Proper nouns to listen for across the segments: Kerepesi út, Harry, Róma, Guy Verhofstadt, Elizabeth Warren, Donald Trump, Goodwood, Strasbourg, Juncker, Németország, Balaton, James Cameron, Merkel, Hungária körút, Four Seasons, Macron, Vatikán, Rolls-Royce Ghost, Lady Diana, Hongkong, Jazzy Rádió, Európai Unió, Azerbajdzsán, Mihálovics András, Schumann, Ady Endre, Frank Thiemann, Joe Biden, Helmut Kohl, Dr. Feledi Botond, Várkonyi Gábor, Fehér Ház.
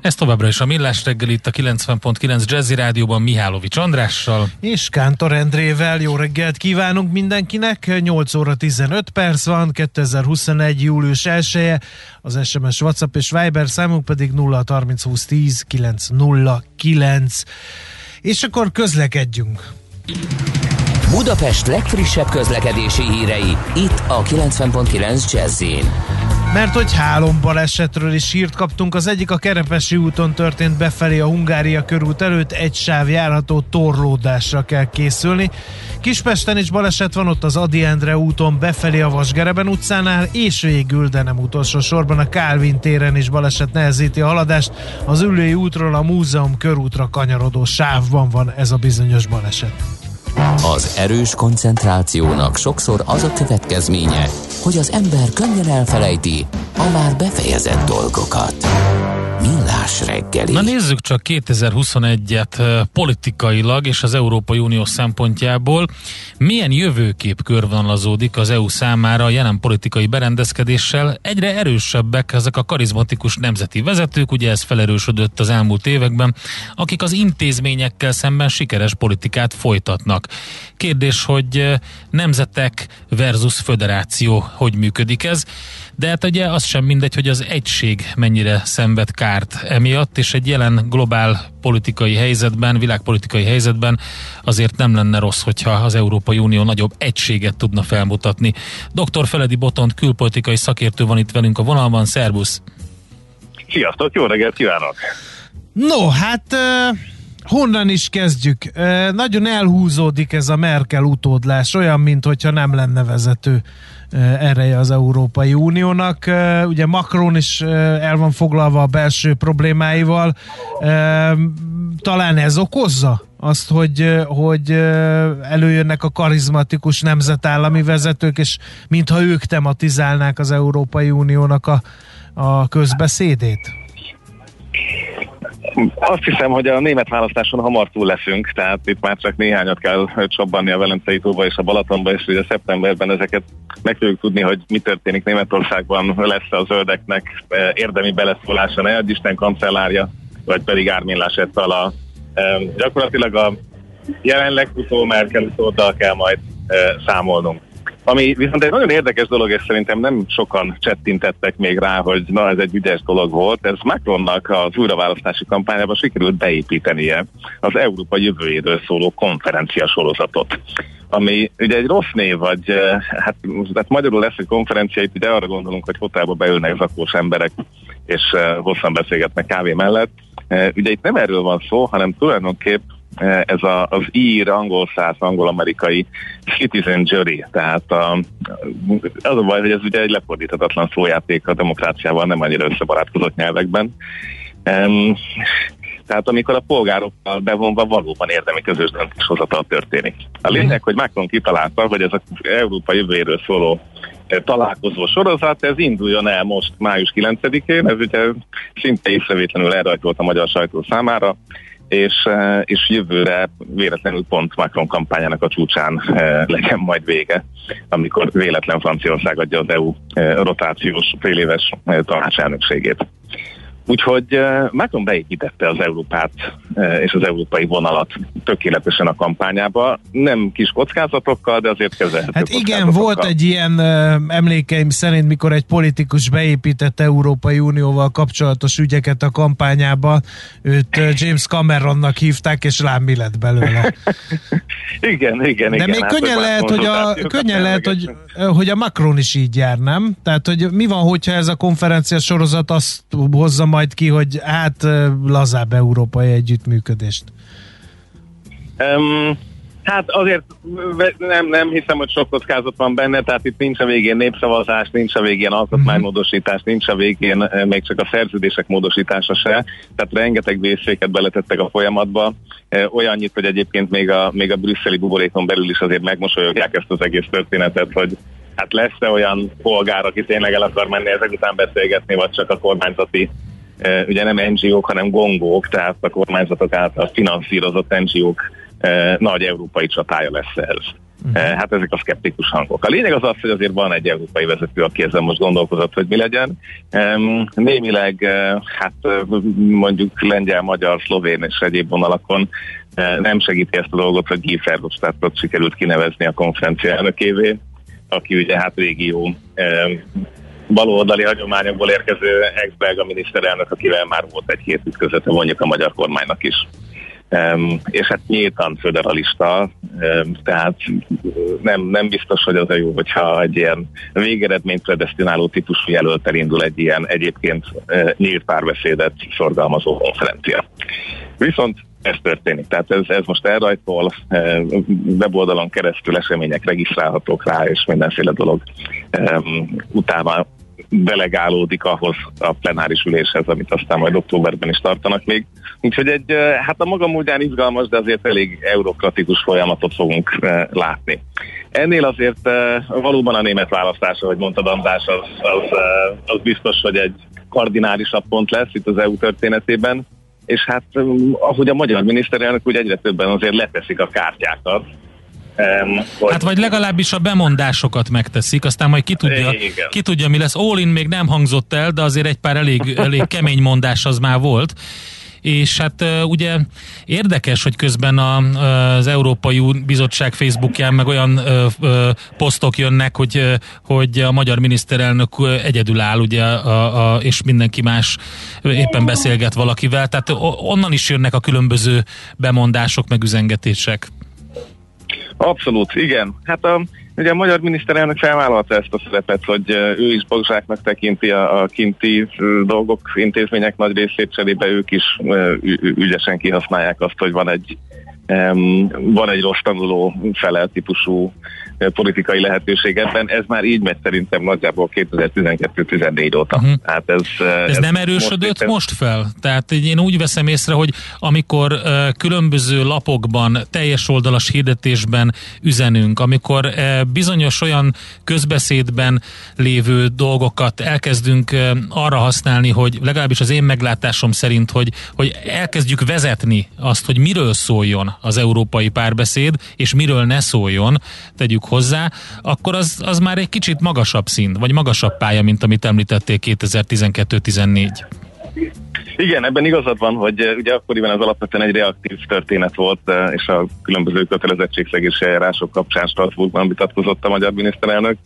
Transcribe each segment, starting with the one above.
Ez továbbra is a Millás reggel itt a 90.9 Jazzy Rádióban Mihálovics Andrással. És Kántor Endrével jó reggelt kívánunk mindenkinek. 8 óra 15 perc van, 2021. július 1-e, az SMS, WhatsApp és Viber számunk pedig 0 30 20 10 909. És akkor közlekedjünk. Budapest legfrissebb közlekedési hírei itt a 90.9 Jazzyn. Mert hogy három balesetről is hírt kaptunk, az egyik a Kerepesi úton történt befelé a Hungária körút előtt, egy sáv járható, torlódásra kell készülni. Kispesten is baleset van, ott az Ady Endre úton befelé a Vasgereben utcánál, és végül, de nem utolsó sorban a Kálvin téren is baleset nehezíti a haladást, az Üllői útról a Múzeum körútra kanyarodó sávban van ez a bizonyos baleset. Az erős koncentrációnak sokszor az a következménye, hogy az ember könnyen elfelejti a már befejezett dolgokat. Millás reggeli. Na nézzük csak 2021-et politikailag és az Európai Unió szempontjából. Milyen jövőkép körvonalazódik az EU számára a jelen politikai berendezkedéssel? Egyre erősebbek ezek a karizmatikus nemzeti vezetők, ugye ez felerősödött az elmúlt években, akik az intézményekkel szemben sikeres politikát folytatnak. Kérdés, hogy nemzetek versus föderáció, hogy működik ez? De hát ugye az sem mindegy, hogy az egység mennyire szenved kárt emiatt, és egy jelen globál politikai helyzetben, világpolitikai helyzetben azért nem lenne rossz, hogyha az Európai Unió nagyobb egységet tudna felmutatni. Dr. Feledi Botond külpolitikai szakértő van itt velünk a vonalban, szervusz! Sziasztok, jó reggelt kívánok! No, hát... Honnan is kezdjük? Nagyon elhúzódik ez a Merkel utódlás, olyan, mintha nem lenne vezető ereje az Európai Uniónak. Ugye Macron is el van foglalva a belső problémáival. Talán ez okozza azt, hogy előjönnek a karizmatikus nemzetállami vezetők, és mintha ők tematizálnák az Európai Uniónak a közbeszédét? Azt hiszem, hogy a német választáson hamar túl leszünk, tehát itt már csak néhányat kell csobbanni a Velencei tóba és a Balatonba, és ugye szeptemberben ezeket meg tudjuk tudni, hogy mi történik Németországban, lesz a zöldeknek érdemi beleszólása, ne Isten kancellárja, vagy pedig Armin Laschet-tal gyakorlatilag a jelenleg utó Merkel utóddal kell majd számolnunk. Ami viszont egy nagyon érdekes dolog, és szerintem nem sokan csettintettek még rá, hogy na ez egy ügyes dolog volt, ez Macronnak az újraválasztási kampányában sikerült beépítenie az Európa jövőjéről szóló konferencia sorozatot. Ami ugye egy rossz név, vagy hát magyarul lesz egy konferencia, itt ugye arra gondolunk, hogy hotelba beülnek zakós emberek, és hosszan beszélgetnek kávé mellett. Ugye itt nem erről van szó, hanem tulajdonképp ez az ír, angol-szász, angol-amerikai citizen jury, tehát az a baj, hogy ez ugye egy lefordíthatatlan szójáték a demokráciával, nem annyira összebarátkozott nyelvekben. Tehát amikor a polgárokkal bevonva valóban érdemi közös döntéshozatal történik. A lényeg, hogy Macron kitalálta, hogy ez az Európa jövőjéről szóló találkozó sorozat, ez induljon el most május 9-én, ez ugye szinte észrevétlenül elrajtolt a magyar sajtó számára, és jövőre véletlenül pont Macron kampányának a csúcsán legyen majd vége, amikor véletlen Franciaország adja az EU rotációs féléves tanácselnökségét. Úgyhogy Macron beépítette az Európát és az európai vonalat tökéletesen a kampányába, nem kis kockázatokkal, de azért kezelhető. Hát igen, volt egy ilyen emlékeim szerint, mikor egy politikus beépített Európai Unióval kapcsolatos ügyeket a kampányába, őt James Cameronnak hívták, és lám mi lett belőle. igen. De még könnyen lehet, hogy a Macron is így jár, nem? Tehát, hogy mi van, hogyha ez a konferencia sorozat azt hozza majd ki, hogy hát lazább európai együttműködést. Hát azért nem hiszem, hogy sok kockázat van benne, tehát itt nincs a végén népszavazás, nincs a végén alkotmánymódosítás, nincs a végén még csak a szerződések módosítása se, tehát rengeteg vészféket beletettek a folyamatba, olyannyit, hogy egyébként még a brüsszeli buborékon belül is azért megmosolyogják ezt az egész történetet, hogy hát lesz-e olyan polgár, aki tényleg el akar menni ezek után beszélgetni, vagy csak a kormányzati, ugye nem NGO-k, hanem gongók, tehát a kormányzatok által finanszírozott NGO-k nagy európai csatája lesz ez. Hát ezek a szkeptikus hangok. A lényeg az az, hogy azért van egy európai vezető, aki ezzel most gondolkozott, hogy mi legyen. Némileg, hát mondjuk lengyel, magyar, szlovén és egyéb vonalakon nem segíti ezt a dolgot, hogy Guy Verhofstadtot sikerült kinevezni a konferencia elnökévé, aki ugye hát régió baloldali hagyományokból érkező ex-belga miniszterelnök, akivel már volt egy-két ütközete, mondjuk a magyar kormánynak is. És hát nyíltan föderalista, tehát nem biztos, hogy az a jó, hogyha egy ilyen végeredményt predesztináló típusú jelöltel indul egy ilyen egyébként nyílt párbeszédet szorgalmazó konferencia. Viszont ez történik, tehát ez most elrajtol, weboldalon keresztül események regisztrálhatók rá, és mindenféle dolog utána delegálódik ahhoz a plenáris üléshez, amit aztán majd októberben is tartanak még. Úgyhogy egy, hát a maga módján izgalmas, de azért elég eurokratikus folyamatot fogunk látni. Ennél azért valóban a német választás, ahogy mondtad András, az biztos, hogy egy kardinálisabb pont lesz itt az EU történetében, és hát ahogy a magyar miniszterelnök, úgy egyre többen azért leteszik a kártyákat. Hát vagy legalábbis a bemondásokat megteszik, aztán majd ki tudja mi lesz. All in még nem hangzott el, de azért egy pár elég kemény mondás az már volt. És hát ugye érdekes, hogy közben az Európai Bizottság Facebookján meg olyan posztok jönnek, hogy a magyar miniszterelnök egyedül áll, ugye, és mindenki más éppen beszélget valakivel. Tehát onnan is jönnek a különböző bemondások, meg üzengetések. Abszolút, igen. Hát ugye a magyar miniszterelnök felvállalta ezt a szerepet, hogy ő is bagzsáknak tekinti a kinti dolgok, intézmények nagy részét, cserébe ők is ügyesen kihasználják azt, hogy van egy rossz tanuló fele típusú politikai lehetőség ebben. Ez már így megy szerintem nagyjából 2012-14 óta. Hát ez nem erősödött most fel? Tehát én úgy veszem észre, hogy amikor különböző lapokban, teljes oldalas hirdetésben üzenünk, amikor bizonyos olyan közbeszédben lévő dolgokat elkezdünk arra használni, hogy legalábbis az én meglátásom szerint, hogy elkezdjük vezetni azt, hogy miről szóljon az európai párbeszéd, és miről ne szóljon, tegyük hozzá, akkor az már egy kicsit magasabb szint, vagy magasabb pálya, mint amit említettél 2012-14. Igen, ebben igazad van, hogy ugye akkoriban az alapvetően egy reaktív történet volt, és a különböző kötelezettségszegési eljárások kapcsán Strasbourgban vitatkozott a magyar miniszterelnök,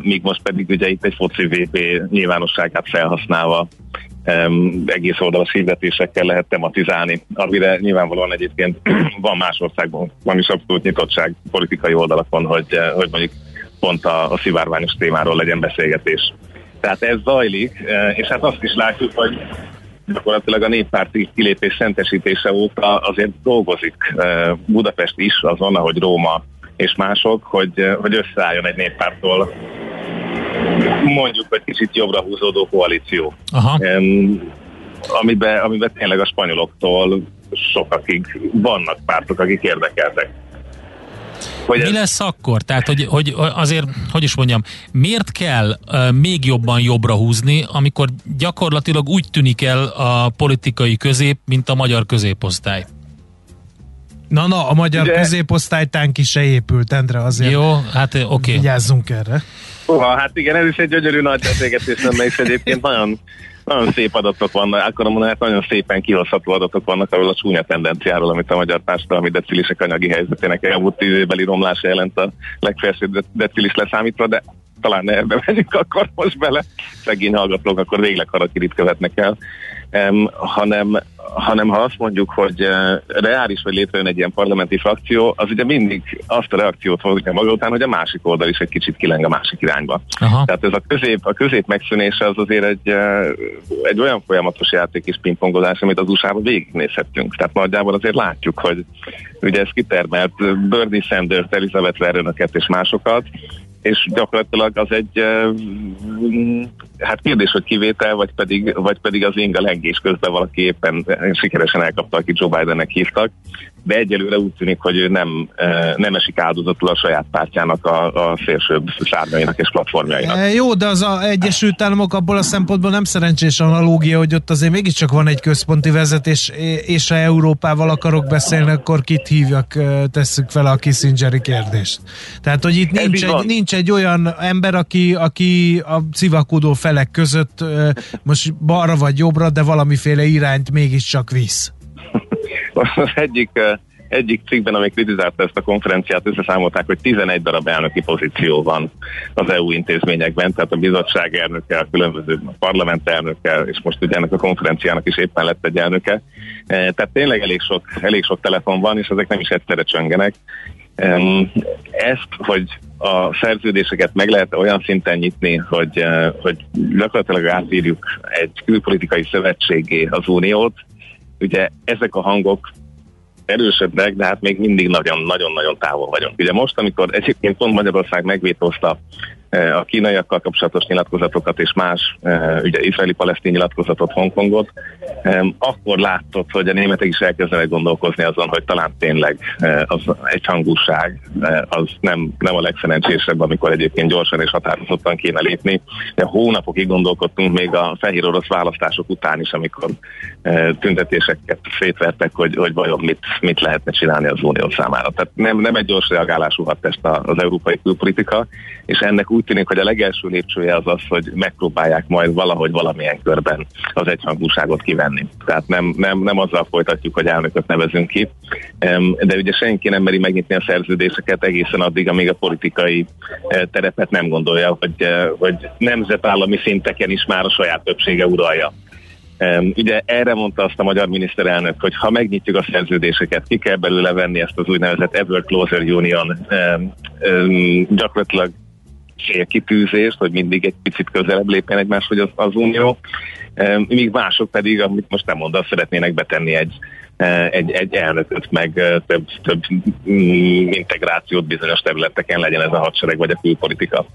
míg most pedig ugye itt egy foci VB nyilvánosságát felhasználva egész oldalas hirdetésekkel lehet tematizálni, amire nyilvánvalóan egyébként van más országban, van is abszolút nyitottság politikai oldalakon, hogy mondjuk pont a szivárványos témáról legyen beszélgetés. Tehát ez zajlik, és hát azt is látjuk, hogy gyakorlatilag a néppárti kilépés szentesítése óta azért dolgozik Budapest is azon, ahogy Róma és mások, hogy összeálljon egy néppártól mondjuk egy kicsit jobbra húzódó koalíció. Amiben tényleg a spanyoloktól sokakig vannak pártok, akik érdekeltek. Mi lesz akkor? Tehát, hogy azért, hogy is mondjam, miért kell még jobban jobbra húzni, amikor gyakorlatilag úgy tűnik el a politikai közép, mint a magyar középosztály? Na, a magyar középosztálytánk is se épült, Endre, azért. Jó, hát oké. Vigyázzunk erre. Hát igen, ez is egy gyönyörű nagy beszélgetés, mert is egyébként nagyon, nagyon szép adatok vannak, akkor mondom, hát nagyon szépen kihozható adatok vannak arról a csúnya tendenciáról, amit a magyar társadalmi decilisek anyagi helyzetének elmúlt 10 évbeli romlása jelent a legfelső decilis leszámítva, de talán ne ebbe megyünk akkor most bele, szegény hallgatók, akkor végleg harakirit követnek el, hanem ha azt mondjuk, hogy reális, hogy létrejön egy ilyen parlamenti frakció, az ugye mindig azt a reakciót hozunk maga után, hogy a másik oldal is egy kicsit kileng a másik irányba. Aha. Tehát ez a közép megszűnése az azért egy olyan folyamatos játék és pingpongozás, amit az USA-ban végignézhetünk. Tehát nagyjából azért látjuk, hogy ugye ez kitermelt Bernie Sanders, Elizabeth Warren és másokat, és gyakorlatilag az egy hát kérdés, hogy kivétel, vagy pedig az inga lengés közben valaki éppen sikeresen elkapta, akit Joe Bidennek hívtak, de egyelőre úgy tűnik, hogy ő nem esik áldozatul a saját pártjának, a szélsőbb szárnyainak és platformjainak. Jó, de az a Egyesült Államok abból a szempontból nem szerencsés analógia, hogy ott azért mégiscsak van egy központi vezetés, és ha Európával akarok beszélni, akkor kit hívjak, tesszük fel a Kissingeri kérdést. Tehát, hogy itt nincs egy olyan ember, aki a civakodó felek között most balra vagy jobbra, de valamiféle irányt mégiscsak visz. Az egyik cikkben, amely kritizálta ezt a konferenciát, összeszámolták, hogy 11 darab elnöki pozíció van az EU intézményekben, tehát a bizottság elnöke, különböző parlament elnöke, és most ugye ennek a konferenciának is éppen lett egy elnöke. Tehát tényleg elég sok telefon van, és ezek nem is egyszerre csöngenek. Ezt, hogy a szerződéseket meg lehet olyan szinten nyitni, hogy gyakorlatilag átírjuk egy külpolitikai szövetségé az Uniót, ugye ezek a hangok erősödnek, de hát még mindig nagyon-nagyon távol vagyunk. Ugye most, amikor egyébként pont Magyarország megvétózta a kínaiakkal kapcsolatos nyilatkozatokat és más, ugye izraeli-palesztin nyilatkozatot, Hongkongot, akkor láttad, hogy a németek is elkezdenek gondolkozni azon, hogy talán tényleg az egyhangúság az nem a legszerencsésebb, amikor egyébként gyorsan és határozottan kéne lépni. De hónapokig gondolkodtunk még a fehér orosz választások után is, amikor tüntetéseket szétvertek, hogy vajon mit lehetne csinálni az Unió számára. Tehát nem egy gyors reagálású hadtest az európai külpolitika, és ennek úgy tűnik, hogy a legelső lépcsője az, hogy megpróbálják majd valahogy valamilyen körben az egyhangúságot kivenni. Tehát nem azzal folytatjuk, hogy elnököt nevezünk ki, de ugye senki nem meri megnyitni a szerződéseket egészen addig, amíg a politikai terepet nem gondolja, hogy nemzetállami szinteken is már a saját többsége uralja. Ugye erre mondta azt a magyar miniszterelnök, hogy ha megnyitjuk a szerződéseket, ki kell belőle venni ezt az úgynevezett Ever Closer Union gyakorlatilag kitűzést, hogy mindig egy picit közelebb lépjen egymáshoz az Unió, míg mások pedig, amit most nem mondasz, szeretnének betenni egy elnököt, meg több integrációt bizonyos területeken, legyen ez a hadsereg vagy a külpolitika.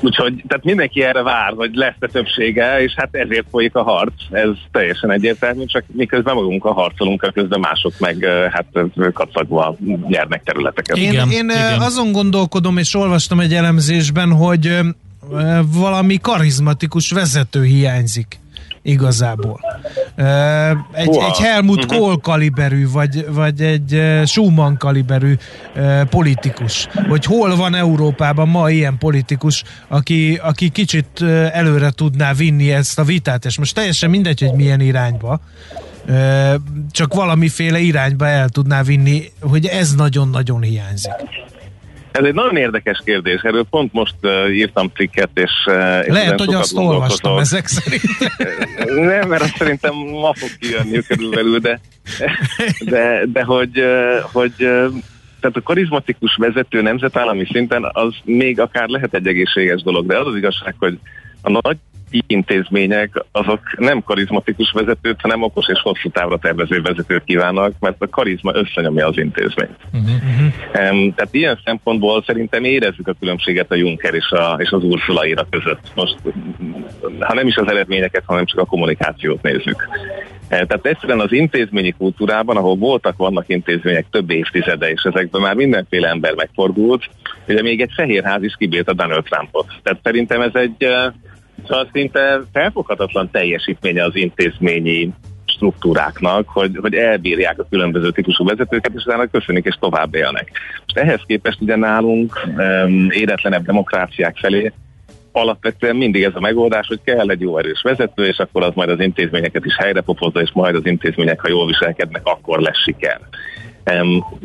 Úgyhogy tehát mindenki erre vár, hogy lesz-e többsége, és hát ezért folyik a harc, ez teljesen egyértelmű, csak miközben magunkkal harcolunk, közben mások meg hát kacagva nyernek területeket. Igen. Azon gondolkodom, és olvastam egy elemzésben, hogy valami karizmatikus vezető hiányzik igazából. Egy Helmut Kohl kaliberű, vagy egy Schumann kaliberű politikus. Hogy hol van Európában ma ilyen politikus, aki kicsit előre tudná vinni ezt a vitát, és most teljesen mindegy, hogy milyen irányba, csak valamiféle irányba el tudná vinni, hogy ez nagyon-nagyon hiányzik. Ez egy nagyon érdekes kérdés, erről pont most írtam cikket, és... Lehet, hogy azt olvastam ezek szerint. Nem, mert azt szerintem ma fog kijönni körülbelül, de hogy tehát a karizmatikus vezető nemzetállami szinten az még akár lehet egy egészséges dolog, de az az igazság, hogy a nagy intézmények azok nem karizmatikus vezetőt, hanem okos és hosszú távra tervező vezetőt kívánnak, mert a karizma összenyomja az intézményt. Tehát ilyen szempontból szerintem érezzük a különbséget a Juncker és az Ursula éra között. Most, ha nem is az eredményeket, hanem csak a kommunikációt nézzük. Tehát egyszerűen az intézményi kultúrában, ahol vannak intézmények több évtizede, és ezekben már mindenféle ember megfordult, ugye még egy Fehér Ház is kibírta Donald Trumpot. Tehát szerintem ez szóval szinte felfoghatatlan teljesítménye az intézményi struktúráknak, hogy elbírják a különböző típusú vezetőket, és utána köszönik, és tovább élnek. Most ehhez képest ugye nálunk éretlenebb demokráciák felé alapvetően mindig ez a megoldás, hogy kell egy jó erős vezető, és akkor az majd az intézményeket is helyrepofozza, és majd az intézmények, ha jól viselkednek, akkor lesz siker.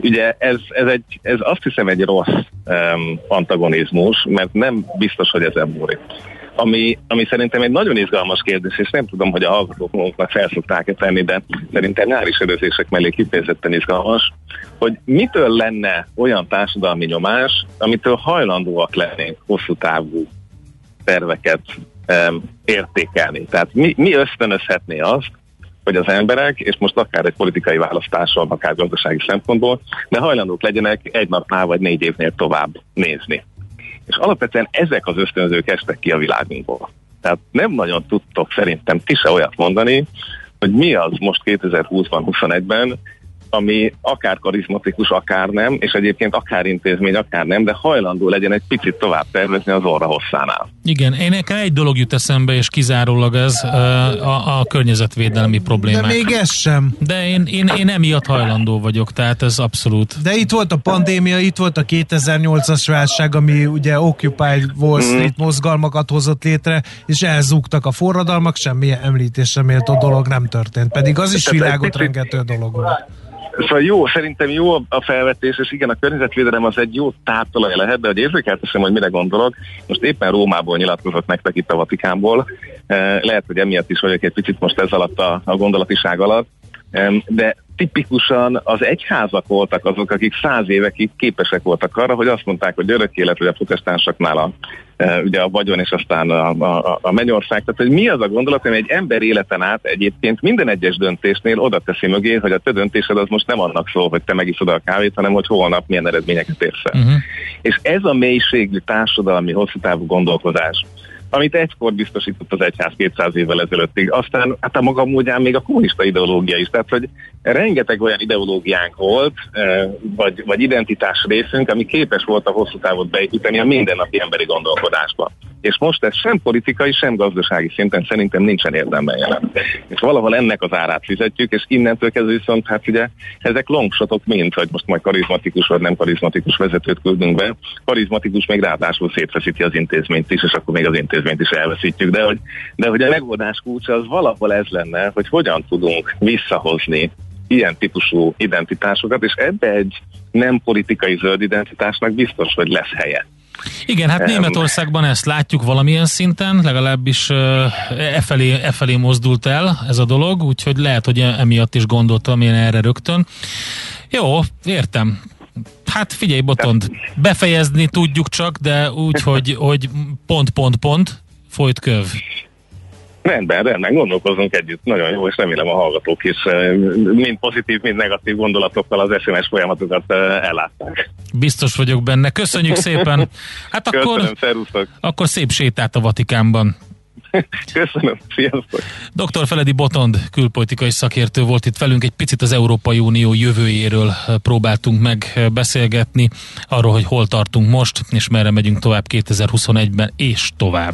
Ugye ez azt hiszem egy rossz antagonizmus, mert nem biztos, hogy ezen múlik. Ami szerintem egy nagyon izgalmas kérdés, és nem tudom, hogy a hallgatóknak felszokták-e tenni, de szerintem nyári sörözések mellé kifejezetten izgalmas, hogy mitől lenne olyan társadalmi nyomás, amitől hajlandóak lennénk hosszú távú terveket értékelni. Tehát mi ösztönözhetné azt, hogy az emberek, és most akár egy politikai választáson, akár gazdasági szempontból, de hajlandók legyenek egy napnál vagy 4 évnél tovább nézni. És alapvetően ezek az ösztönzők estek ki a világunkból. Tehát nem nagyon tudtok szerintem ti se olyat mondani, hogy mi az most 2020-ban, 21-ben, ami akár karizmatikus, akár nem, és egyébként akár intézmény, akár nem, de hajlandó legyen egy picit tovább tervezni az orra hosszánál. Igen, én nekem egy dolog jut eszembe, és kizárólag ez a környezetvédelmi problémák. De még ez sem. De én emiatt hajlandó vagyok, tehát ez abszolút. De itt volt a pandémia, itt volt a 2008-as válság, ami ugye Occupy Wall Street mozgalmakat hozott létre, és elzúgtak a forradalmak, semmilyen említésre méltó dolog nem történt. Pedig az is világot rengető dolog volt. Szóval jó, szerintem jó a felvetés, és igen, a környezetvédelem az egy jó tártalaj lehet, de hogy érzékeltessem, hogy mire gondolok, most éppen Rómából nyilatkozott nektek itt a Vatikánból, lehet, hogy emiatt is vagyok egy picit most ez alatt a gondolatiság alatt, de tipikusan az egyházak voltak azok, akik 100 évekig képesek voltak arra, hogy azt mondták, hogy örök élet, hogy a protestánsaknál ugye a vagyon, és aztán a mennyország. Tehát, hogy mi az a gondolat, ami egy ember életen át egyébként minden egyes döntésnél oda teszi mögé, hogy a te döntésed az most nem annak szól, hogy te megiszod a kávét, hanem hogy holnap milyen eredményeket érsz el. Uh-huh. És ez a mélységű társadalmi hosszú távú gondolkozás, amit egykor biztosított az egyház 200 évvel ezelőttig. Aztán hát a maga módján még a kommunista ideológia is. Tehát, hogy rengeteg olyan ideológiánk volt, vagy identitás részünk, ami képes volt a hosszú távot beépíteni a mindennapi emberi gondolkodásba. És most ez sem politikai, sem gazdasági szinten szerintem nincsen érdemben jelen. És valahol ennek az árát fizetjük, és innentől kezdve viszont, hát ugye, ezek longshotok mind, hogy most majd karizmatikus vagy nem karizmatikus vezetőt küldünk be. Karizmatikus még ráadásul szétfeszíti az intézményt is, és akkor még az intézményt is elveszítjük. De hogy a megoldás kulcsa az valahol ez lenne, hogy hogyan tudunk visszahozni ilyen típusú identitásokat, és ebbe egy nem politikai zöld identitásnak biztos, hogy lesz helye. Igen, hát Németországban ezt látjuk valamilyen szinten, legalábbis e felé mozdult el ez a dolog, úgyhogy lehet, hogy emiatt is gondoltam én erre rögtön. Jó, értem. Hát figyelj, Botond, befejezni tudjuk csak, de úgy, hogy pont, folyt köv. Rendben, gondolkozunk együtt. Nagyon jó, és remélem a hallgatók is mind pozitív, mind negatív gondolatokkal az SMS folyamatokat ellátták. Biztos vagyok benne. Köszönjük szépen. Hát Köszönöm, akkor szép sétát a Vatikánban. Köszönöm, sziasztok! Dr. Feledi Botond külpolitikai szakértő volt itt velünk, egy picit az Európai Unió jövőjéről próbáltunk meg beszélgetni, arról, hogy hol tartunk most, és merre megyünk tovább 2021-ben, és tovább.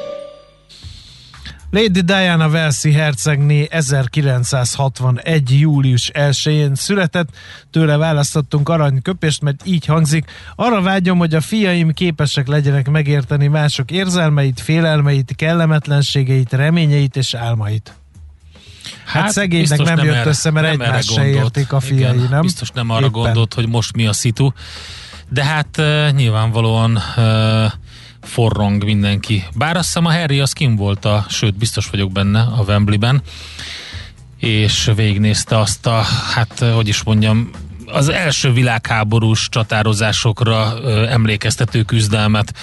Lady Diana Walesi hercegné 1961. július 1-én született, tőle választottunk aranyköpést, mert így hangzik: arra vágyom, hogy a fiaim képesek legyenek megérteni mások érzelmeit, félelmeit, kellemetlenségeit, reményeit és álmait. Hát szegénynek nem jött össze, mert egymást se értik a fiai, igen, nem? Biztos nem arra gondolt, hogy most mi a szitu, de hát nyilvánvalóan... forrong mindenki. Bár azt hiszem a Harry az kim volt, sőt biztos vagyok benne, a Wembleyben, és végignézte azt a, hát hogy is mondjam, az első világháborús csatározásokra emlékeztető küzdelmet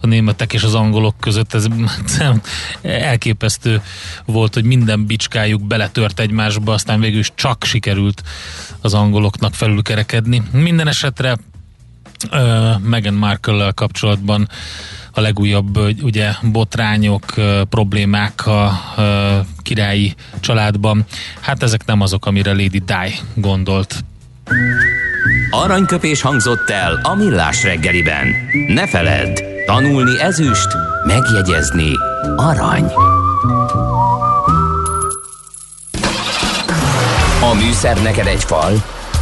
a németek és az angolok között. Ez elképesztő volt, hogy minden bicskájuk beletört egymásba, aztán végül is csak sikerült az angoloknak felülkerekedni. Minden esetre Meghan Markellel kapcsolatban a legújabb ugye botrányok, problémák a királyi családban, hát ezek nem azok, amire Lady Di gondolt. Aranyköpés hangzott el a millás reggeliben. Ne feledd, tanulni ezüst, megjegyezni arany. A műszer neked egy fal,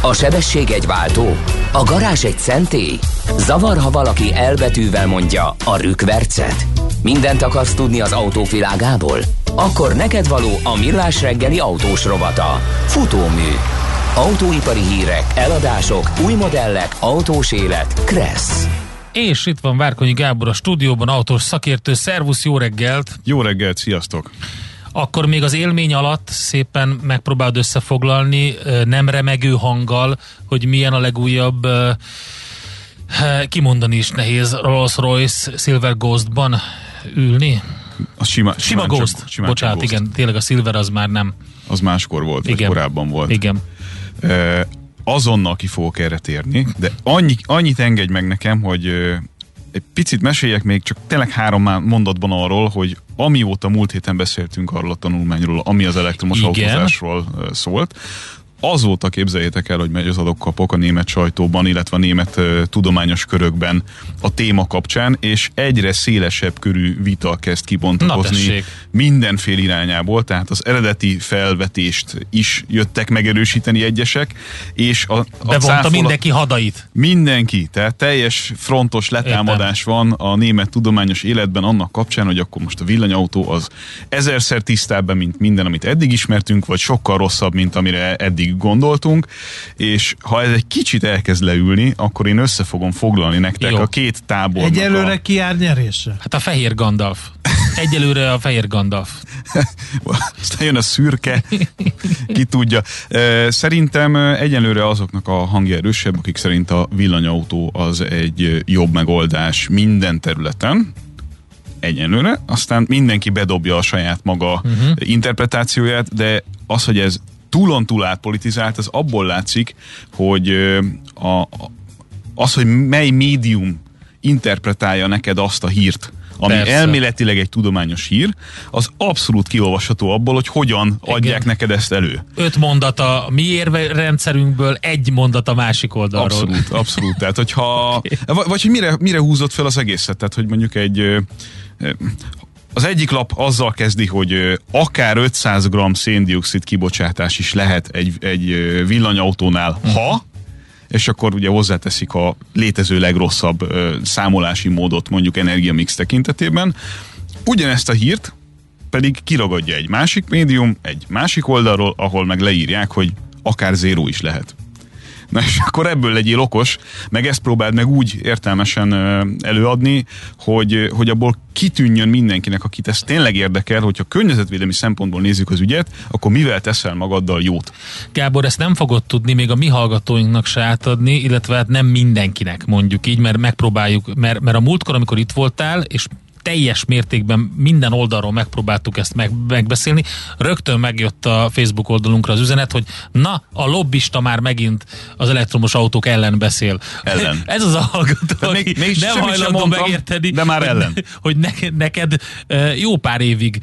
A sebesség egy váltó? A garázs egy szentély? Zavar, ha valaki elbetűvel mondja a rükvercet? Mindent akarsz tudni az autóvilágából? Akkor neked való a Millás reggeli autós rovata. Futómű. Autóipari hírek, eladások, új modellek, autós élet. Kressz. És itt van Várkonyi Gábor a stúdióban, autós szakértő. Szervusz, jó reggelt! Jó reggelt, sziasztok! Akkor még az élmény alatt szépen megpróbálod összefoglalni nem remegő hanggal, hogy milyen a legújabb, kimondani is nehéz, Rolls-Royce Silver Ghostban ülni? A sima Ghost. Bocsánat, Ghost. Igen, tényleg a Silver az már nem. Az máskor volt, igen, vagy korábban volt. Igen. Azonnal ki fogok erre térni, de annyit engedj meg nekem, hogy egy picit meséljek még csak tényleg 3 mondatban arról, hogy amióta múlt héten beszéltünk arról a tanulmányról, ami az elektromos autózásról szólt, azóta képzeljétek el, hogy megy az adok-kapok a német sajtóban, illetve a német tudományos körökben a téma kapcsán, és egyre szélesebb körű vita kezd kibontakozni mindenfél irányából, tehát az eredeti felvetést is jöttek megerősíteni egyesek, és bevonta mindenki hadait. Mindenki, tehát teljes frontos letámadás van a német tudományos életben annak kapcsán, hogy akkor most a villanyautó az ezerszer tisztább, mint minden, amit eddig ismertünk, vagy sokkal rosszabb, mint amire eddig gondoltunk, és ha ez egy kicsit elkezd leülni, akkor én össze fogom foglalni nektek a két tábornak. Egyelőre ki jár nyerésre? Hát a fehér Gandalf. Egyelőre a fehér Gandalf. Aztán jön a szürke, ki tudja. Szerintem egyelőre azoknak a hangja erősebb, akik szerint a villanyautó az egy jobb megoldás minden területen. Egyelőre. Aztán mindenki bedobja a saját maga interpretációját, de az, hogy ez túlontúl átpolitizált, az abból látszik, hogy az, hogy mely médium interpretálja neked azt a hírt, ami elméletileg egy tudományos hír, az abszolút kiolvasható abból, hogy hogyan adják neked ezt elő. 5 mondata mi érvrendszerünkből, 1 mondat a másik oldalról. Abszolút, abszolút. Tehát, hogyha, vagy hogy mire húzott fel az egészet, tehát, hogy mondjuk az egyik lap azzal kezdi, hogy akár 500 g széndioxid kibocsátás is lehet egy villanyautónál, ha, és akkor ugye hozzáteszik a létező legrosszabb számolási módot mondjuk energiamix tekintetében. Ugyanezt a hírt pedig kiragadja egy másik médium, egy másik oldalról, ahol meg leírják, hogy akár zéró is lehet. Na és akkor ebből legyél okos, meg ezt próbáld meg úgy értelmesen előadni, hogy abból kitűnjön mindenkinek, akit ez tényleg érdekel, hogyha környezetvédelmi szempontból nézzük az ügyet, akkor mivel teszel magaddal jót? Gábor, ezt nem fogod tudni még a mi hallgatóinknak se átadni, illetve hát nem mindenkinek, mondjuk így, mert megpróbáljuk, mert a múltkor, amikor itt voltál, és teljes mértékben minden oldalról megpróbáltuk ezt megbeszélni. Rögtön megjött a Facebook oldalunkra az üzenet, hogy na, a lobbista már megint az elektromos autók ellen beszél. Ellen. Ez az a hallgató, aki nem hajlandó megérteni, de már ellen. Hogy neked jó pár évig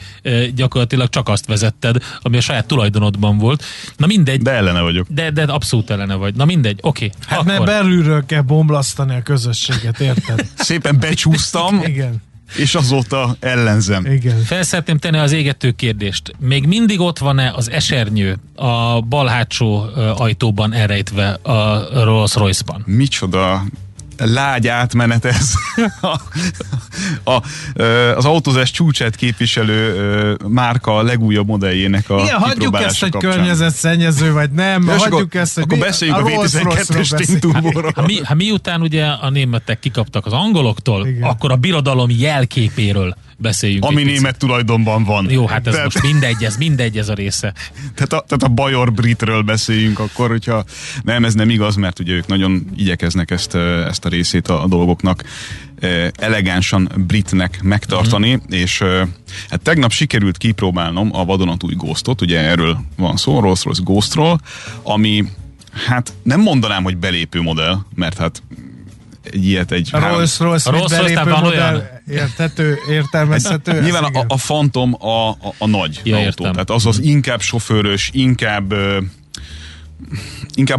gyakorlatilag csak azt vezetted, ami a saját tulajdonodban volt. Na mindegy. De ellene vagyok. De abszolút ellene vagy. Na mindegy, oké. Hát akkor. Mert belülről kell bomlasztani a közösséget, érted? Szépen becsúsztam. Igen. És azóta ellenzem. Igen. Felszeretném tenni az égető kérdést. Még mindig ott van-e az esernyő a bal hátsó ajtóban elrejtve a Rolls-Royce-ban? Micsoda lágy átmenet ez. Az autózás csúcsát képviselő márka legújabb modelljének a kipróbálása kapcsán. Hagyjuk ezt, hogy környezetszennyező vagy nem, hagyjuk ezt, hogy beszéljünk a V12-es tintúborról. Miután ugye a németek kikaptak az angoloktól, akkor a birodalom jelképéről beszéljünk. Ami német tulajdonban van. Jó, hát ez most mindegy ez a része. Tehát a bajor britről beszéljünk akkor, hogyha nem, ez nem igaz, mert ugye ők nagyon igyekeznek ezt a részét a dolgoknak elegánsan britnek megtartani, és hát tegnap sikerült kipróbálnom a vadonatúj Ghostot, ugye erről van szó, Rolls-Royce Ghostról, ami hát nem mondanám, hogy belépő modell, mert hát ilyet egy... Rolls-Royce belépő modell, érthető, értelmezhető. Hát, nyilván a Phantom a nagy autó, tehát az inkább sofőrös, inkább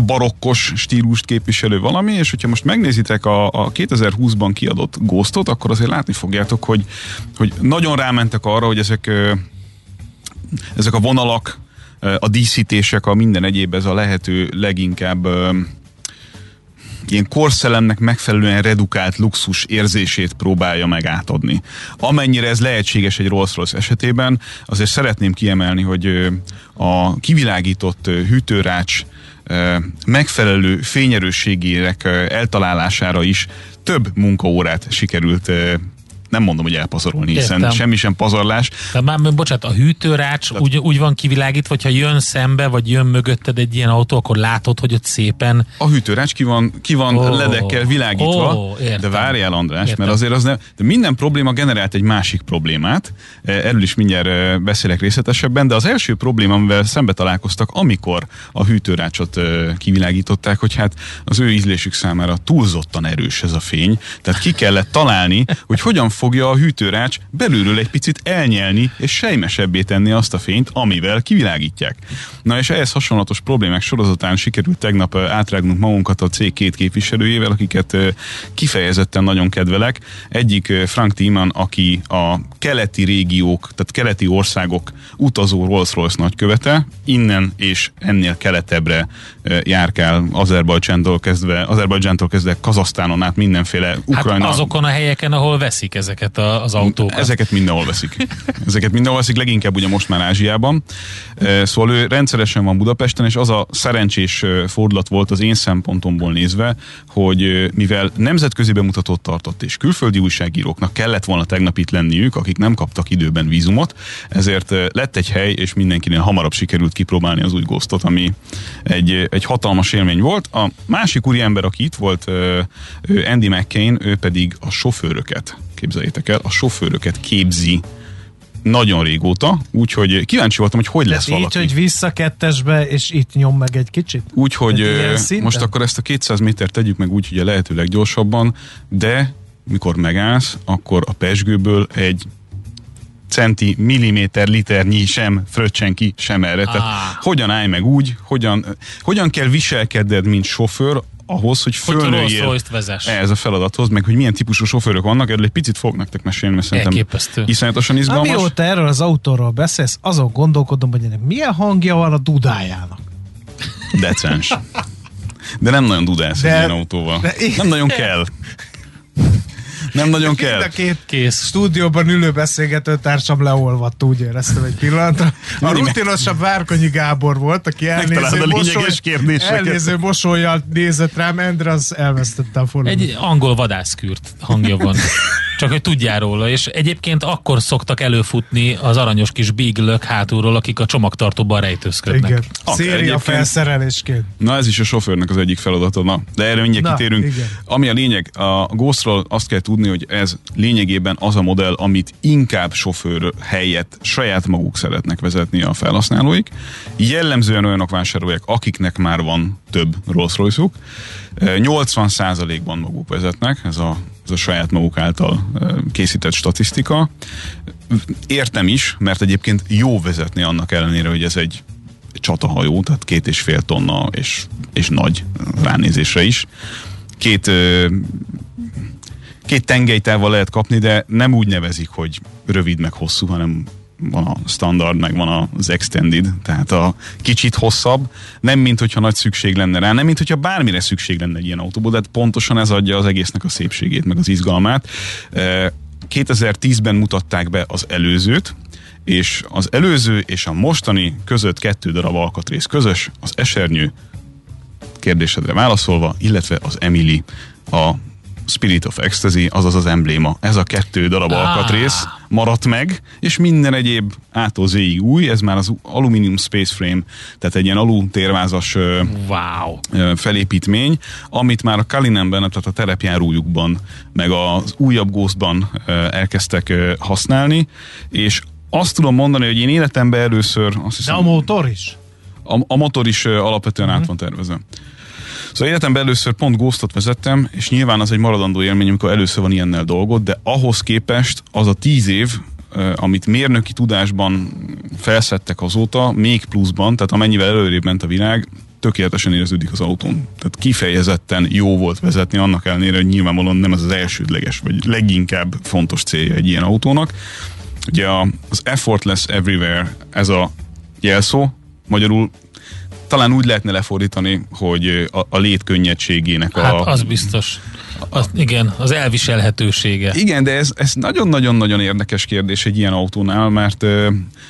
barokkos stílust képviselő valami, és hogyha most megnézitek a 2020-ban kiadott Ghostot, akkor azért látni fogjátok, hogy nagyon rámentek arra, hogy ezek a vonalak, a díszítések, a minden egyéb, ez a lehető leginkább ilyen korszellemnek megfelelően redukált luxus érzését próbálja meg átadni. Amennyire ez lehetséges egy Rolls-Royce esetében, azért szeretném kiemelni, hogy a kivilágított hűtőrács megfelelő fényerősségének eltalálására is több munkaórát sikerült, nem mondom, hogy elpazarolni, hiszen értem, semmi sem pazarlás. De már, bocsánat, a hűtőrács úgy van kivilágítva, hogyha jön szembe, vagy jön mögötted egy ilyen autó, akkor látod, hogy ott szépen... A hűtőrács ki van ledekkel világítva, de várjál, András, értem, mert azért az nem... De minden probléma generált egy másik problémát, erről is mindjárt beszélek részletesebben, de az első probléma, amivel szembe találkoztak, amikor a hűtőrácsot kivilágították, hogy hát az ő ízlésük számára túlzottan erős ez a fény, tehát ki kellett találni, hogy hogyan fogja a hűtőrács belülről egy picit elnyelni, és sejmesebbé tenni azt a fényt, amivel kivilágítják. Na és ehhez hasonlatos problémák sorozatán sikerült tegnap átrágnunk magunkat a cég két képviselőjével, akiket kifejezetten nagyon kedvelek. Egyik Frank Thiemann, aki a keleti régiók, tehát keleti országok utazó Rolls-Royce nagykövete, innen és ennél keletebbre járkál, Azerbajdzsántól kezdve Kazahsztánon át mindenféle Ukrajna. Hát azokon a helyeken, ahol veszik ezeket az autókat. Ezeket mindenhol veszik. Leginkább ugye most már Ázsiában. Szóval ő rendszeresen van Budapesten, és az a szerencsés fordulat volt az én szempontomból nézve, hogy mivel nemzetközi bemutatót tartott, és külföldi újságíróknak kellett volna tegnap itt lenniük, akik nem kaptak időben vízumot, ezért lett egy hely, és mindenkinél hamarabb sikerült kipróbálni az új Ghostot, ami egy hatalmas élmény volt. A másik úriember, aki itt volt, Andy McCain, ő pedig a sofőröket, képzeljétek el, a sofőröket képzi nagyon régóta, úgyhogy kíváncsi voltam, hogy lesz így, valaki. Így, hogy vissza kettesbe, és itt nyom meg egy kicsit. Úgyhogy most akkor ezt a 200 métert tegyük meg úgy, hogy a lehetőleg gyorsabban, de mikor megállsz, akkor a pesgőből egy centi, milliméter, liternyi sem fröccsen ki, sem erre. Tehát hogyan állj meg úgy, hogyan kell viselkedned, mint sofőr, ahhoz, hogy fölnőjél ehhez a feladathoz, meg hogy milyen típusú sofőrök vannak, erről egy picit fognak nektek mesélni, mert szerintem elképesztő, iszonyatosan izgalmas. Amióta erről az autóról beszélsz, azon gondolkodom, hogy milyen hangja van a dudájának. Decens. De nem nagyon dudálsz egy ilyen autóval. Nem nagyon kell. Mind a két kész stúdióban ülő beszélgető társam leolvadt, úgy éreztem egy pillanatra. A rutinosabb Várkonyi Gábor volt, aki elnéző mosollyal nézett rám, Endre az elvesztette a formáját. Egy angol vadászkürt hangja van. Csak hogy tudjál róla, és egyébként akkor szoktak előfutni az aranyos kis bíglök hátulról, akik a csomagtartóban rejtőzködnek. Igen. Széria felszerelésként. Na ez is a sofőrnek az egyik feladata. Na, de erre mindjárt kitérünk. Igen. Ami a lényeg, a Ghostról azt kell tudni, hogy ez lényegében az a modell, amit inkább sofőr helyett saját maguk szeretnek vezetni a felhasználóik. Jellemzően olyanok vásárolják, akiknek már van több Rolls-Royce-uk. 80%-ban maguk vezetnek, ez a saját maguk által készített statisztika. Értem is, mert egyébként jó vezetni annak ellenére, hogy ez egy csatahajó, tehát 2,5 tonna és nagy ránézésre is. Két tengelytávval lehet kapni, de nem úgy nevezik, hogy rövid meg hosszú, hanem van a standard, meg van az extended, tehát a kicsit hosszabb, nem mint hogyha nagy szükség lenne rá, nem mint hogyha bármire szükség lenne egy ilyen autóból, de pontosan ez adja az egésznek a szépségét, meg az izgalmát. 2010-ben mutatták be az előzőt, és az előző és a mostani között 2 darab alkatrész közös, az esernyő, kérdésedre válaszolva, illetve az Emily, a Spirit of Ecstasy, azaz az embléma. Ez a 2 darab alkatrész maradt meg, és minden egyéb ától Z-ig új, ez már az alumínium space frame, tehát egy ilyen alutérvázas felépítmény, amit már a Kalinenben, tehát a terepjárójukban, meg az újabb Ghostban elkezdtek használni, és azt tudom mondani, hogy én életemben először... Azt hiszem, de a motor is? A motor is alapvetően át van tervezve. Szóval életemben először pont Ghostot vezettem, és nyilván az egy maradandó élmény, amikor először van ilyennel dolgot, de ahhoz képest az a 10 év, amit mérnöki tudásban felszedtek azóta, még pluszban, tehát amennyivel előrébb ment a világ, tökéletesen éreződik az autón. Tehát kifejezetten jó volt vezetni, annak ellenére, hogy nyilvánvalóan nem ez az elsődleges, vagy leginkább fontos célja egy ilyen autónak. Ugye az effortless everywhere, ez a jelszó, Magyarul talán úgy lehetne lefordítani, hogy a létkönnyedségének a... Hát az biztos. Az, igen, az elviselhetősége. Igen, de ez nagyon-nagyon-nagyon érdekes kérdés egy ilyen autónál, mert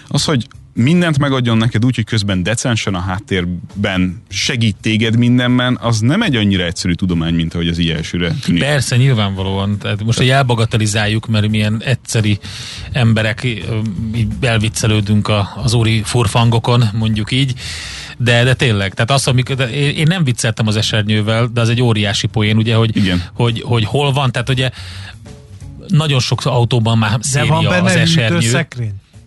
az, hogy mindent megadjon neked úgy, hogy közben decensen a háttérben segít téged mindenben, az nem egy annyira egyszerű tudomány, mint ahogy az így elsőre tűnik. Persze, nyilvánvalóan. Tehát most, hogy elbagatelizáljuk, mert milyen egyszeri emberek, így elviccelődünk az óri furfangokon, mondjuk így, de tényleg. Tehát az, amikor, én nem vicceltem az esernyővel, de az egy óriási poén, ugye, hogy hol van, tehát ugye nagyon sok autóban már széria az esernyő.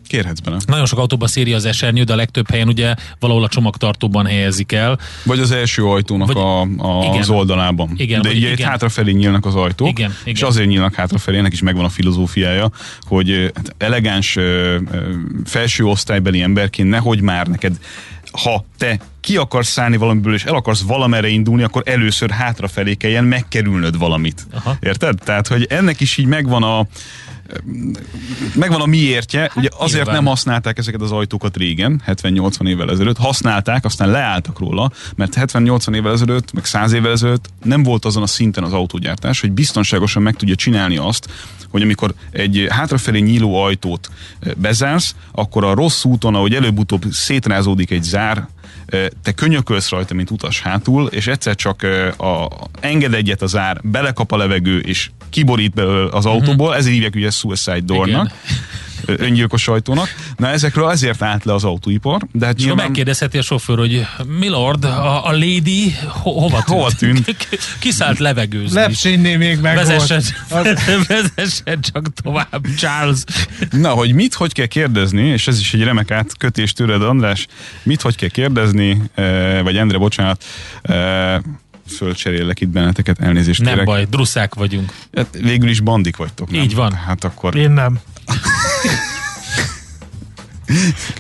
Kérhetsz benne. Nagyon sok autóban széria az esernyő, de a legtöbb helyen ugye valahol a csomagtartóban helyezik el. Vagy az első ajtónak vagy, az oldalában. Igen, de ugye itt hátrafelé nyílnak az ajtók, és azért nyílnak hátrafelé, ennek is megvan a filozófiája, hogy elegáns felső osztálybeli emberként nehogy már neked, ha te ki akarsz szállni valamiből, és el akarsz valamerre indulni, akkor először hátrafelé kelljen megkerülnöd valamit. Aha. Érted? Tehát, hogy ennek is így megvan a miértje, hát ugye azért nyilván nem használták ezeket az ajtókat régen, 70-80 évvel ezelőtt, használták, aztán leálltak róla, mert 70-80 évvel ezelőtt, meg 100 évvel ezelőtt nem volt azon a szinten az autógyártás, hogy biztonságosan meg tudja csinálni azt, hogy amikor egy hátrafelé nyíló ajtót bezársz, akkor a rossz úton, ahogy előbb-utóbb szétrázódik egy zár, te könyökölsz rajta, mint utas hátul, és egyszer csak enged egyet a zár, belekap a levegő, és kiborít belőle az autóból, ezért hívják ugye suicide doornak, öngyilkos ajtónak. Na ezekről ezért állt le az autóipar. De hát nyilván... megkérdezheti a sofőr, hogy milord, a lady hova tűnt? Kiszállt levegőzni. Lepsinné még meg volt. Vezessen csak tovább, Charles. Na, hogy mit, hogy kell kérdezni, és ez is egy remek átkötés tőled, András, mit, hogy kell kérdezni, vagy Endre, bocsánat, fölcserélek itt benneteket, elnézést kérek. Nem baj, drusszák vagyunk. Hát végül is bandik vagytok, nem? Így van. Hát akkor... Én nem.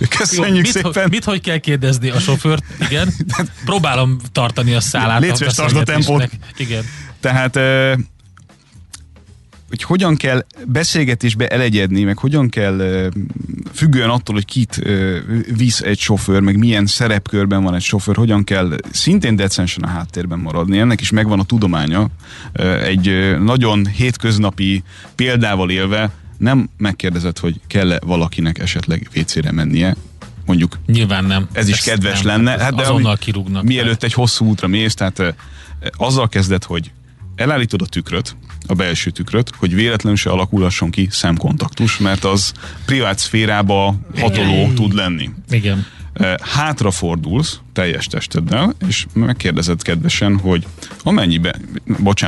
Köszönjük. Jó, szépen. Mit hogy kell kérdezni a sofőrt? Igen. Próbálom tartani a szálát. Légy szíves, tartsd a tempót. Igen. Tehát... hogy hogyan kell beszélgetésbe elegyedni, meg hogyan kell, függően attól, hogy kit visz egy sofőr, meg milyen szerepkörben van egy sofőr, hogyan kell szintén decensen a háttérben maradni. Ennek is megvan a tudománya. Egy nagyon hétköznapi példával élve nem megkérdezed, hogy kell-e valakinek esetleg WC-re mennie. Mondjuk. Nyilván nem. Ez is kedves nem, lenne. Hát azonnal kirúgnak. Mielőtt egy hosszú útra mész, tehát azzal kezded, hogy elállítod a tükröt, a belső tükröt, hogy véletlenül se alakulhasson ki szemkontaktus, mert az privát szférába hatoló tud lenni. Igen. Hátrafordulsz teljes testeddel, és megkérdezed kedvesen, hogy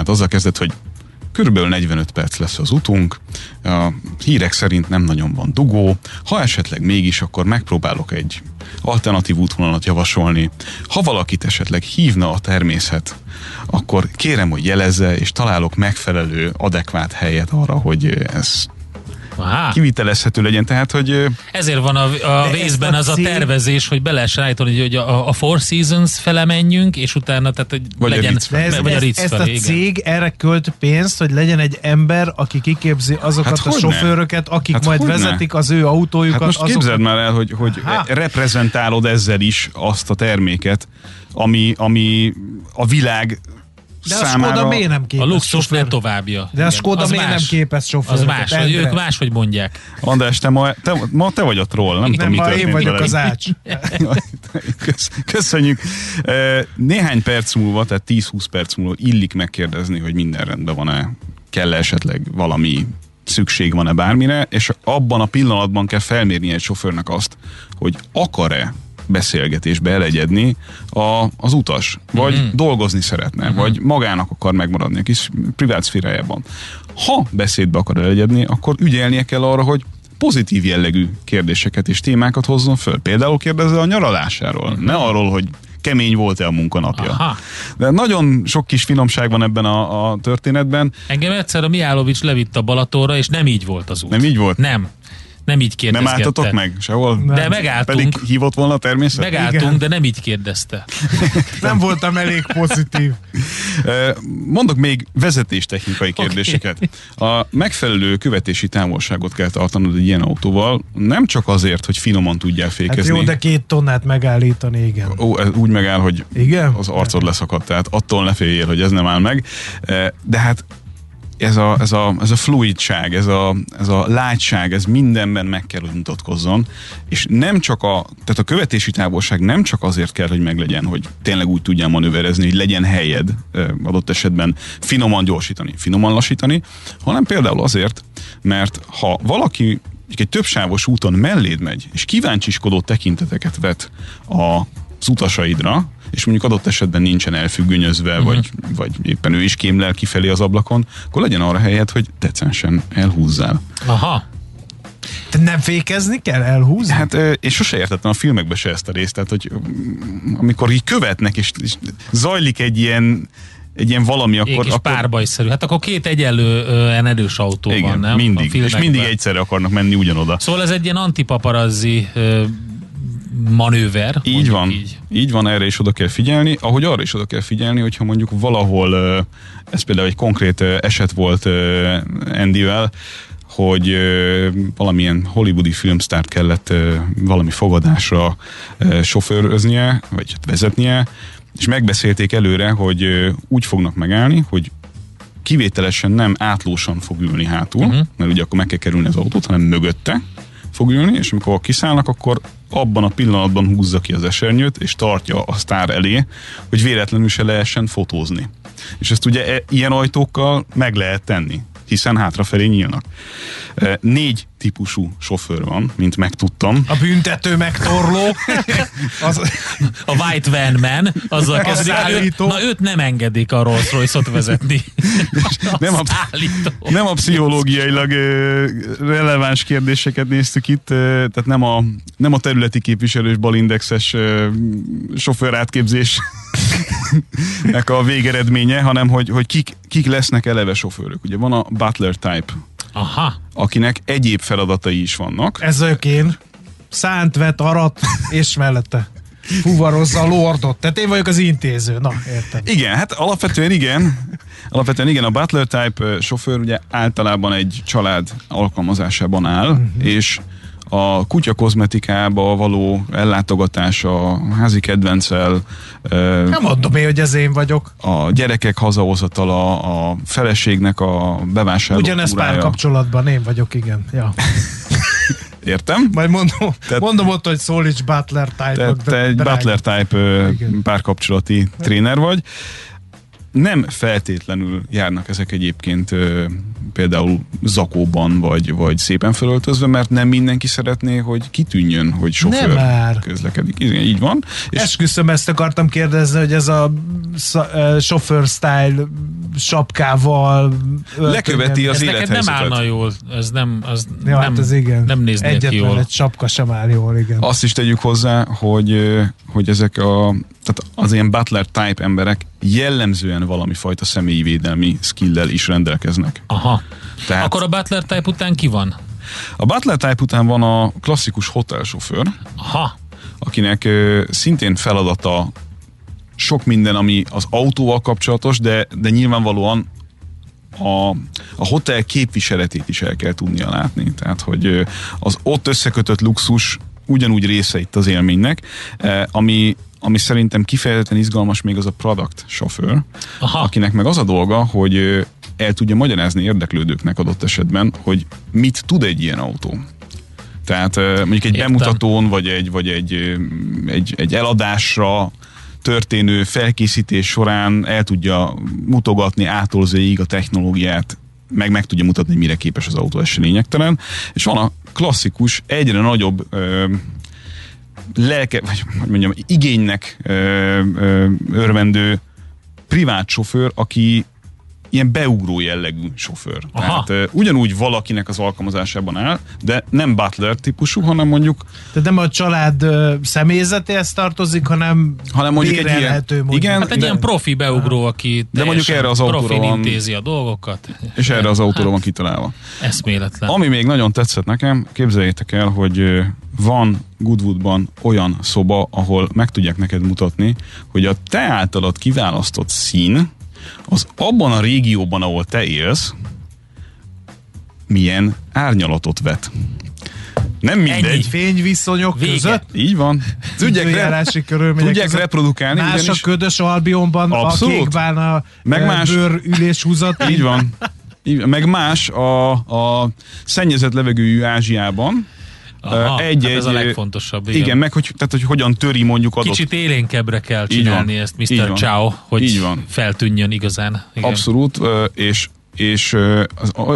azzal kezded, hogy körülbelül 45 perc lesz az utunk, a hírek szerint nem nagyon van dugó, ha esetleg mégis, akkor megpróbálok egy alternatív útvonalat javasolni. Ha valakit esetleg hívna a természet, akkor kérem, hogy jelezze, és találok megfelelő, adekvát helyet arra, hogy ez kivitelezhető legyen. Tehát, hogy ezért van a vészben az a tervezés, hogy be lehessen állítani, hogy a Four Seasons fele menjünk, és utána, tehát, hogy vagy legyen a Ritz felé. Ezt a cég erre költ pénzt, hogy legyen egy ember, aki kiképzi azokat a sofőröket, akik majd vezetik az ő autójukat. Hát most képzeld már el, hogy reprezentálod ezzel is azt a terméket, ami a világ. De a Skoda miért nem képes? A luxus nem továbbja. De a Skoda miért nem képes sofőröket? Az más, hogy ők máshogy mondják. András, ma te vagy a troll, nem tudom, mi történt. Nem, ma én vagyok az ács. Köszönjük. Néhány perc múlva, tehát 10-20 perc múlva illik megkérdezni, hogy minden rendben van-e, kell esetleg valami, szükség van-e bármire, és abban a pillanatban kell felmérni egy sofőrnek azt, hogy akar-e beszélgetésbe elegyedni az utas, vagy dolgozni szeretne, vagy magának akar megmaradni a kis privát szférájában. Ha beszédbe akar elegyedni, akkor ügyelnie kell arra, hogy pozitív jellegű kérdéseket és témákat hozzon föl. Például kérdezze a nyaralásáról, ne arról, hogy kemény volt-e a munkanapja. Aha. De nagyon sok kis finomság van ebben a történetben. Engem egyszer a Mihálovics levitt a Balatonra, és nem így volt az út. Nem így volt? Nem. Nem így kérdezgettem. Nem álltatok meg sehol? Nem. De megálltunk. Pedig hívott volna természetesen? Megálltunk, igen. De nem így kérdezte. Nem voltam elég pozitív. Mondok még vezetéstechnikai kérdéseket. Okay. A megfelelő követési távolságot kell tartanod egy ilyen autóval, nem csak azért, hogy finoman tudjál fékezni. Hát jó, de 2 tonnát megállítani, igen. Úgy megáll, hogy igen? Az arcod leszakad, tehát attól ne féljél, hogy ez nem áll meg. De hát ez a fluidság, ez a látság, ez mindenben meg kell, hogy mutatkozzon, és nem csak tehát a követési távolság nem csak azért kell, hogy meglegyen, hogy tényleg úgy tudjál manőverezni, hogy legyen helyed adott esetben finoman gyorsítani, finoman lassítani, hanem például azért, mert ha valaki egy többsávos úton melléd megy, és kíváncsiskodó tekinteteket vet az utasaidra, és mondjuk adott esetben nincsen elfüggönyözve, vagy éppen ő is kémlel kifelé az ablakon, akkor legyen arra helyed, hogy decensen elhúzzál. Aha. Te nem fékezni kell, elhúzni? Hát én sose értettem a filmekbe se ezt a részt, tehát hogy amikor így követnek, és zajlik egy ilyen valami, akkor párbajszerű. Hát akkor 2 egyenlően erős autó igen, van, nem? Mindig. És mindig egyszerre akarnak menni ugyanoda. Szóval ez egy ilyen antipaparazzi manőver. Így van. Így van, erre is oda kell figyelni. Ahogy arra is oda kell figyelni, hogyha mondjuk valahol, ez például egy konkrét eset volt Andy-vel, hogy valamilyen hollywoodi filmsztárt kellett valami fogadásra sofőröznie, vagy vezetnie, és megbeszélték előre, hogy úgy fognak megállni, hogy kivételesen nem átlósan fog ülni hátul, mert ugye akkor meg kell kerülni az autót, hanem mögötte fog ülni, és amikor kiszállnak, akkor abban a pillanatban húzza ki az esernyőt, és tartja a sztár elé, hogy véletlenül se lehessen fotózni. És ezt ugye ilyen ajtókkal meg lehet tenni, hiszen hátrafelé nyílnak. 4 típusú sofőr van, mint megtudtam. A büntető megtorló, a white van man, azzal kezdik, őt nem engedik a Rolls-Royce-ot vezetni. Nem a pszichológiailag releváns kérdéseket néztük itt, tehát nem a területi képviselős balindexes sofőr átképzés nek a végeredménye, hanem hogy kik lesznek eleve sofőrök. Ugye van a butler type, aha, akinek egyéb feladatai is vannak. Ez én szánt, vett, arat, és mellette fuvarozza a lordot. Tehát én vagyok az intéző. Na, értem. Igen, hát alapvetően igen, a butler type sofőr ugye általában egy család alkalmazásában áll, és a kutya kozmetikába való ellátogatás, a házi kedvenccel. Nem mondom én, hogy ez én vagyok. A gyerekek hazahozatala, a feleségnek a bevásárló. Ugyanez párkapcsolatban én vagyok, igen. Ja. Értem? Majd mondom ott, hogy szólíts butler type. Te egy butler type párkapcsolati tréner vagy. Nem feltétlenül járnak ezek egyébként például zakóban, vagy szépen felöltözve, mert nem mindenki szeretné, hogy kitűnjön, hogy sofőr közlekedik. Így van. Esküszöm, ezt akartam kérdezni, hogy ez a sofőr style sapkával leköveti az élethelyzetet. Ez neked nem állna jól. Nem néznél ki jól. Egy sapka sem áll jól, igen. Azt is tegyük hozzá, hogy ezek tehát az ilyen butler type emberek jellemzően valami fajta személyi védelmi skillel is rendelkeznek. Aha. Tehát akkor a butler type után ki van? A butler type után van a klasszikus hotelsofőr, aha, akinek szintén feladata sok minden, ami az autóval kapcsolatos, de nyilvánvalóan a hotel képviseletét is el kell tudnia látni. Tehát, hogy az ott összekötött luxus ugyanúgy része itt az élménynek, ami szerintem kifejezetten izgalmas még az a product sofőr, aha, akinek meg az a dolga, hogy el tudja magyarázni érdeklődőknek adott esetben, hogy mit tud egy ilyen autó. Tehát mondjuk egy bemutatón, vagy egy eladásra történő felkészítés során el tudja mutogatni ától Z-ig a technológiát, meg tudja mutatni, mire képes az autó, ez lényegtelen. És van a klasszikus, egyre nagyobb igénynek örvendő privát sofőr, aki ilyen beugró jellegű sofőr. Aha. Tehát ugyanúgy valakinek az alkalmazásában áll, de nem butler típusú, hanem mondjuk... Tehát nem a család személyzetéhez tartozik, hanem mondjuk egy ilyen, igen, hát egy ilyen profi beugró, aki profin intézi a dolgokat. És erre az autóra van kitalálva. Eszméletlen. Ami még nagyon tetszett nekem, képzeljétek el, hogy van Goodwoodban olyan szoba, ahol meg tudják neked mutatni, hogy a te általad kiválasztott szín az abban a régióban, ahol te élsz, milyen árnyalatot vet. Nem mindegy. Fényviszonyok között. Így van. Tudják reprodukálni. Más ugyanis. A ködös Albionban abszolút. A kékbálna bőrüléshúzat. Így van. Meg más a szennyezett levegőjű Ázsiában. Aha, ez a legfontosabb. Igen, meg hogy hogyan töri mondjuk adott... Kicsit élénkebbre kell csinálni van, ezt, Mr. Chow, hogy feltűnjön igazán. Igen. Abszolút, és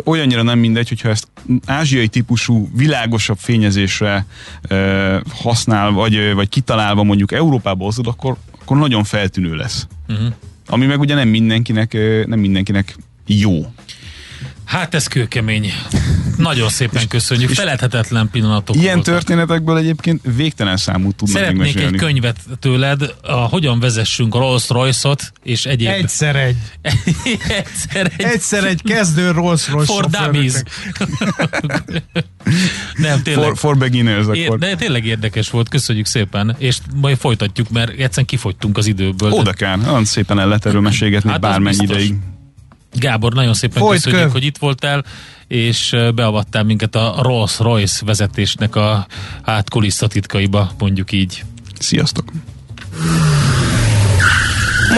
olyannyira nem mindegy, hogyha ezt ázsiai típusú, világosabb fényezésre használ, vagy kitalálva mondjuk Európába hozzad, akkor nagyon feltűnő lesz. Uh-huh. Ami meg ugye nem mindenkinek jó. Hát ez kőkemény. Nagyon szépen köszönjük. Feledhetetlen pillanatok ilyen voltak. Történetekből egyébként végtelen számú tudnak megmesélni. Szeretnék egy könyvet tőled, hogyan vezessünk a Rolls-Royce-ot, és egyéb... Egyszer egy kezdő Rolls-Royce. For dummies. Nem, tényleg. For beginners akkor. De tényleg érdekes volt, köszönjük szépen, és majd folytatjuk, mert egyszerűen kifogytunk az időből. Odakán, olyan szépen el lehet erről mesélgetni bármennyi ideig. Gábor, nagyon szépen köszönjük, hogy itt voltál, és beavattál minket a Rolls-Royce vezetésnek a kulisszatitkaiba, mondjuk így. Sziasztok!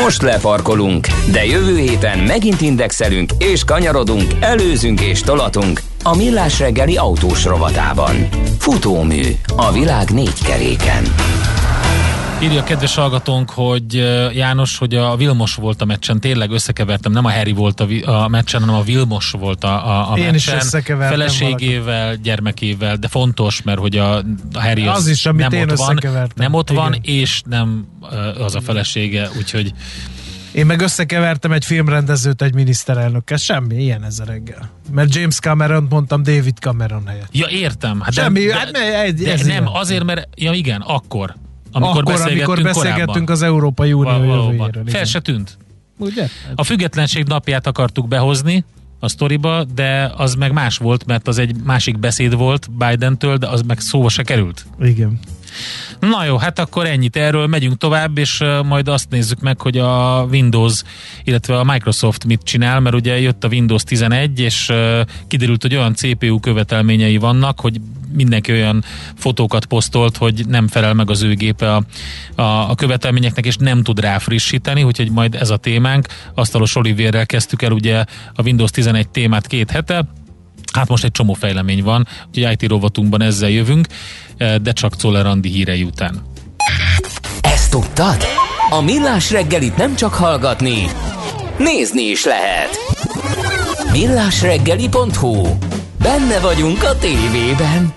Most lefarkolunk, de jövő héten megint indexelünk, és kanyarodunk, előzünk és tolatunk a Millás reggeli autós rovatában. Futómű a világ 4 keréken. Írja a kedves hallgatónk, hogy János, hogy a Vilmos volt a meccsen, tényleg összekevertem, nem a Harry volt a meccsen, hanem a Vilmos volt a meccsen. Én is összekevertem feleségével, valaki. Gyermekével, de fontos, mert hogy a Harry az is, amit én összekevertem. Nem ott van, és nem az a felesége, úgyhogy... Én meg összekevertem egy filmrendezőt egy miniszterelnökkel, semmi, ilyen ez a reggel. Mert James Cameront mondtam David Cameron helyett. Ja, értem. Hát semmi, nem, azért, mert, ja igen, amikor beszélgettünk az Európai Unió jövőjéről. Fel se tűnt. Ugye? A függetlenség napját akartuk behozni a sztoriba, de az meg más volt, mert az egy másik beszéd volt Bidentől, de az meg szóba se került. Igen. Na jó, hát akkor ennyit erről, megyünk tovább, és majd azt nézzük meg, hogy a Windows, illetve a Microsoft mit csinál, mert ugye jött a Windows 11, és kiderült, hogy olyan CPU követelményei vannak, hogy mindenki olyan fotókat posztolt, hogy nem felel meg az ő gépe a követelményeknek, és nem tud rá frissíteni, úgyhogy majd ez a témánk. Asztalos Olivérrel kezdtük el ugye a Windows 11 témát 2 hete, hát most egy csomó fejlemény van, úgyhogy IT rovatunkban ezzel jövünk, de csak Czoller Andi hírei után. Ezt tudtad? A Millás reggelit nem csak hallgatni, nézni is lehet. Millásreggeli.hu. Benne vagyunk a tévében.